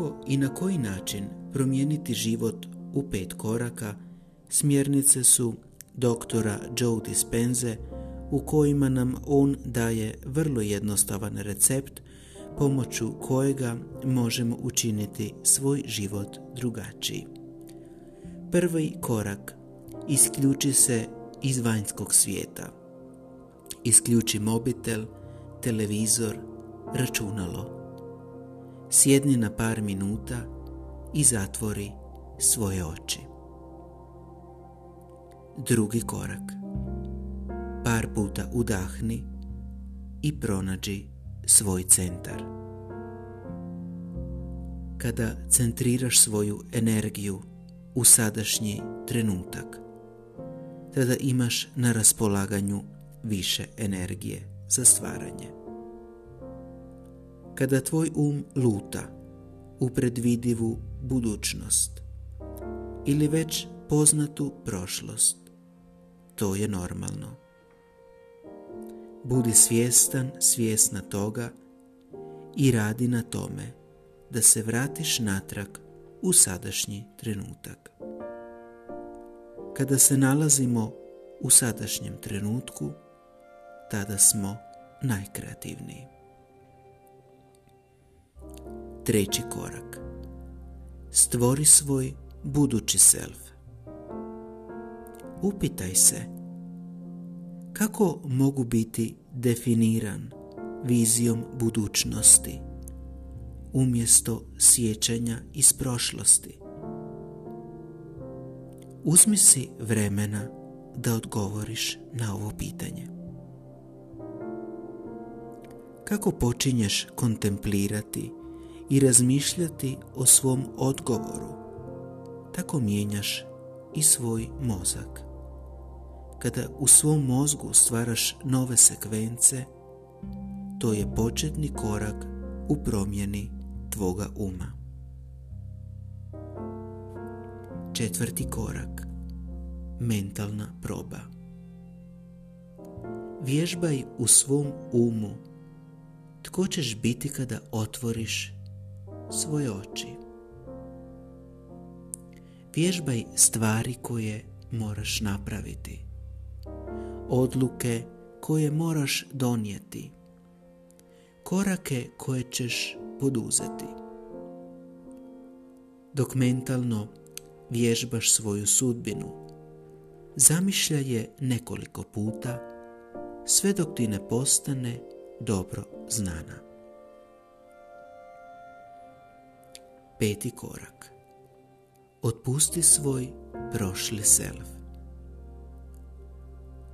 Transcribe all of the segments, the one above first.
Kako i na koji način promijeniti život u 5 koraka smjernice su doktora Joe Dispenze, u kojima nam on daje vrlo jednostavan recept pomoću kojega možemo učiniti svoj život drugačiji. Prvi korak: isključi se iz vanjskog svijeta. Isključi mobitel, televizor, računalo. Sjedni na par minuta i zatvori svoje oči. Drugi korak: par puta udahni i pronađi svoj centar. Kada centriraš svoju energiju u sadašnji trenutak, tada imaš na raspolaganju više energije za stvaranje. Kada tvoj um luta u predvidivu budućnost ili već poznatu prošlost, to je normalno. Budi svjesna toga i radi na tome da se vratiš natrag u sadašnji trenutak. Kada se nalazimo u sadašnjem trenutku, tada smo najkreativniji. Treći korak: stvori svoj budući self. Upitaj se: kako mogu biti definiran vizijom budućnosti umjesto sjećanja iz prošlosti? Uzmi si vremena da odgovoriš na ovo pitanje. Kako počinješ kontemplirati i razmišljati o svom odgovoru, tako mijenjaš i svoj mozak. Kada u svom mozgu stvaraš nove sekvence, to je početni korak u promjeni tvoga uma. Četvrti korak: mentalna proba. Vježbaj u svom umu tko ćeš biti kada otvoriš svoje oči. Vježbaj stvari koje moraš napraviti, odluke koje moraš donijeti, korake koje ćeš poduzeti. Dok mentalno vježbaš svoju sudbinu, zamišljaj je nekoliko puta, sve dok ti ne postane dobro znana. Peti korak: otpusti svoj prošli self.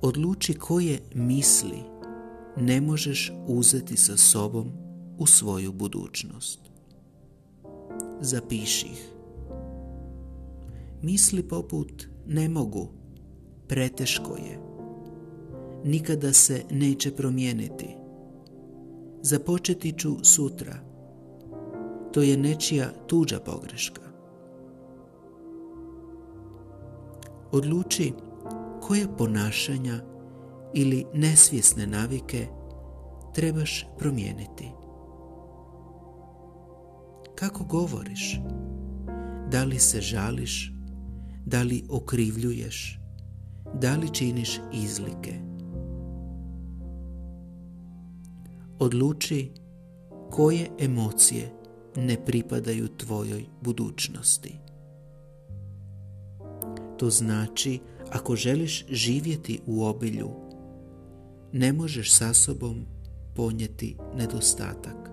Odluči koje misli ne možeš uzeti sa sobom u svoju budućnost. Zapiši ih. Misli poput "ne mogu", "preteško je", "nikada se neće promijeniti", "započeti ću sutra", "to je nečija tuđa pogreška". Odluči koje ponašanja ili nesvjesne navike trebaš promijeniti. Kako govoriš? Da li se žališ? Da li okrivljuješ? Da li činiš izlike? Odluči koje emocije ne pripadaju tvojoj budućnosti. To znači, ako želiš živjeti u obilju, ne možeš sa sobom ponijeti nedostatak.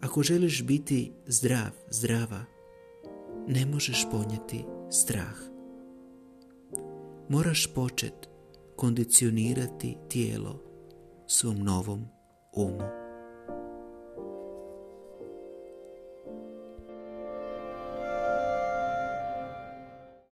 Ako želiš biti zdrav, zdrava, ne možeš ponijeti strah. Moraš početi kondicionirati tijelo svom novom umu.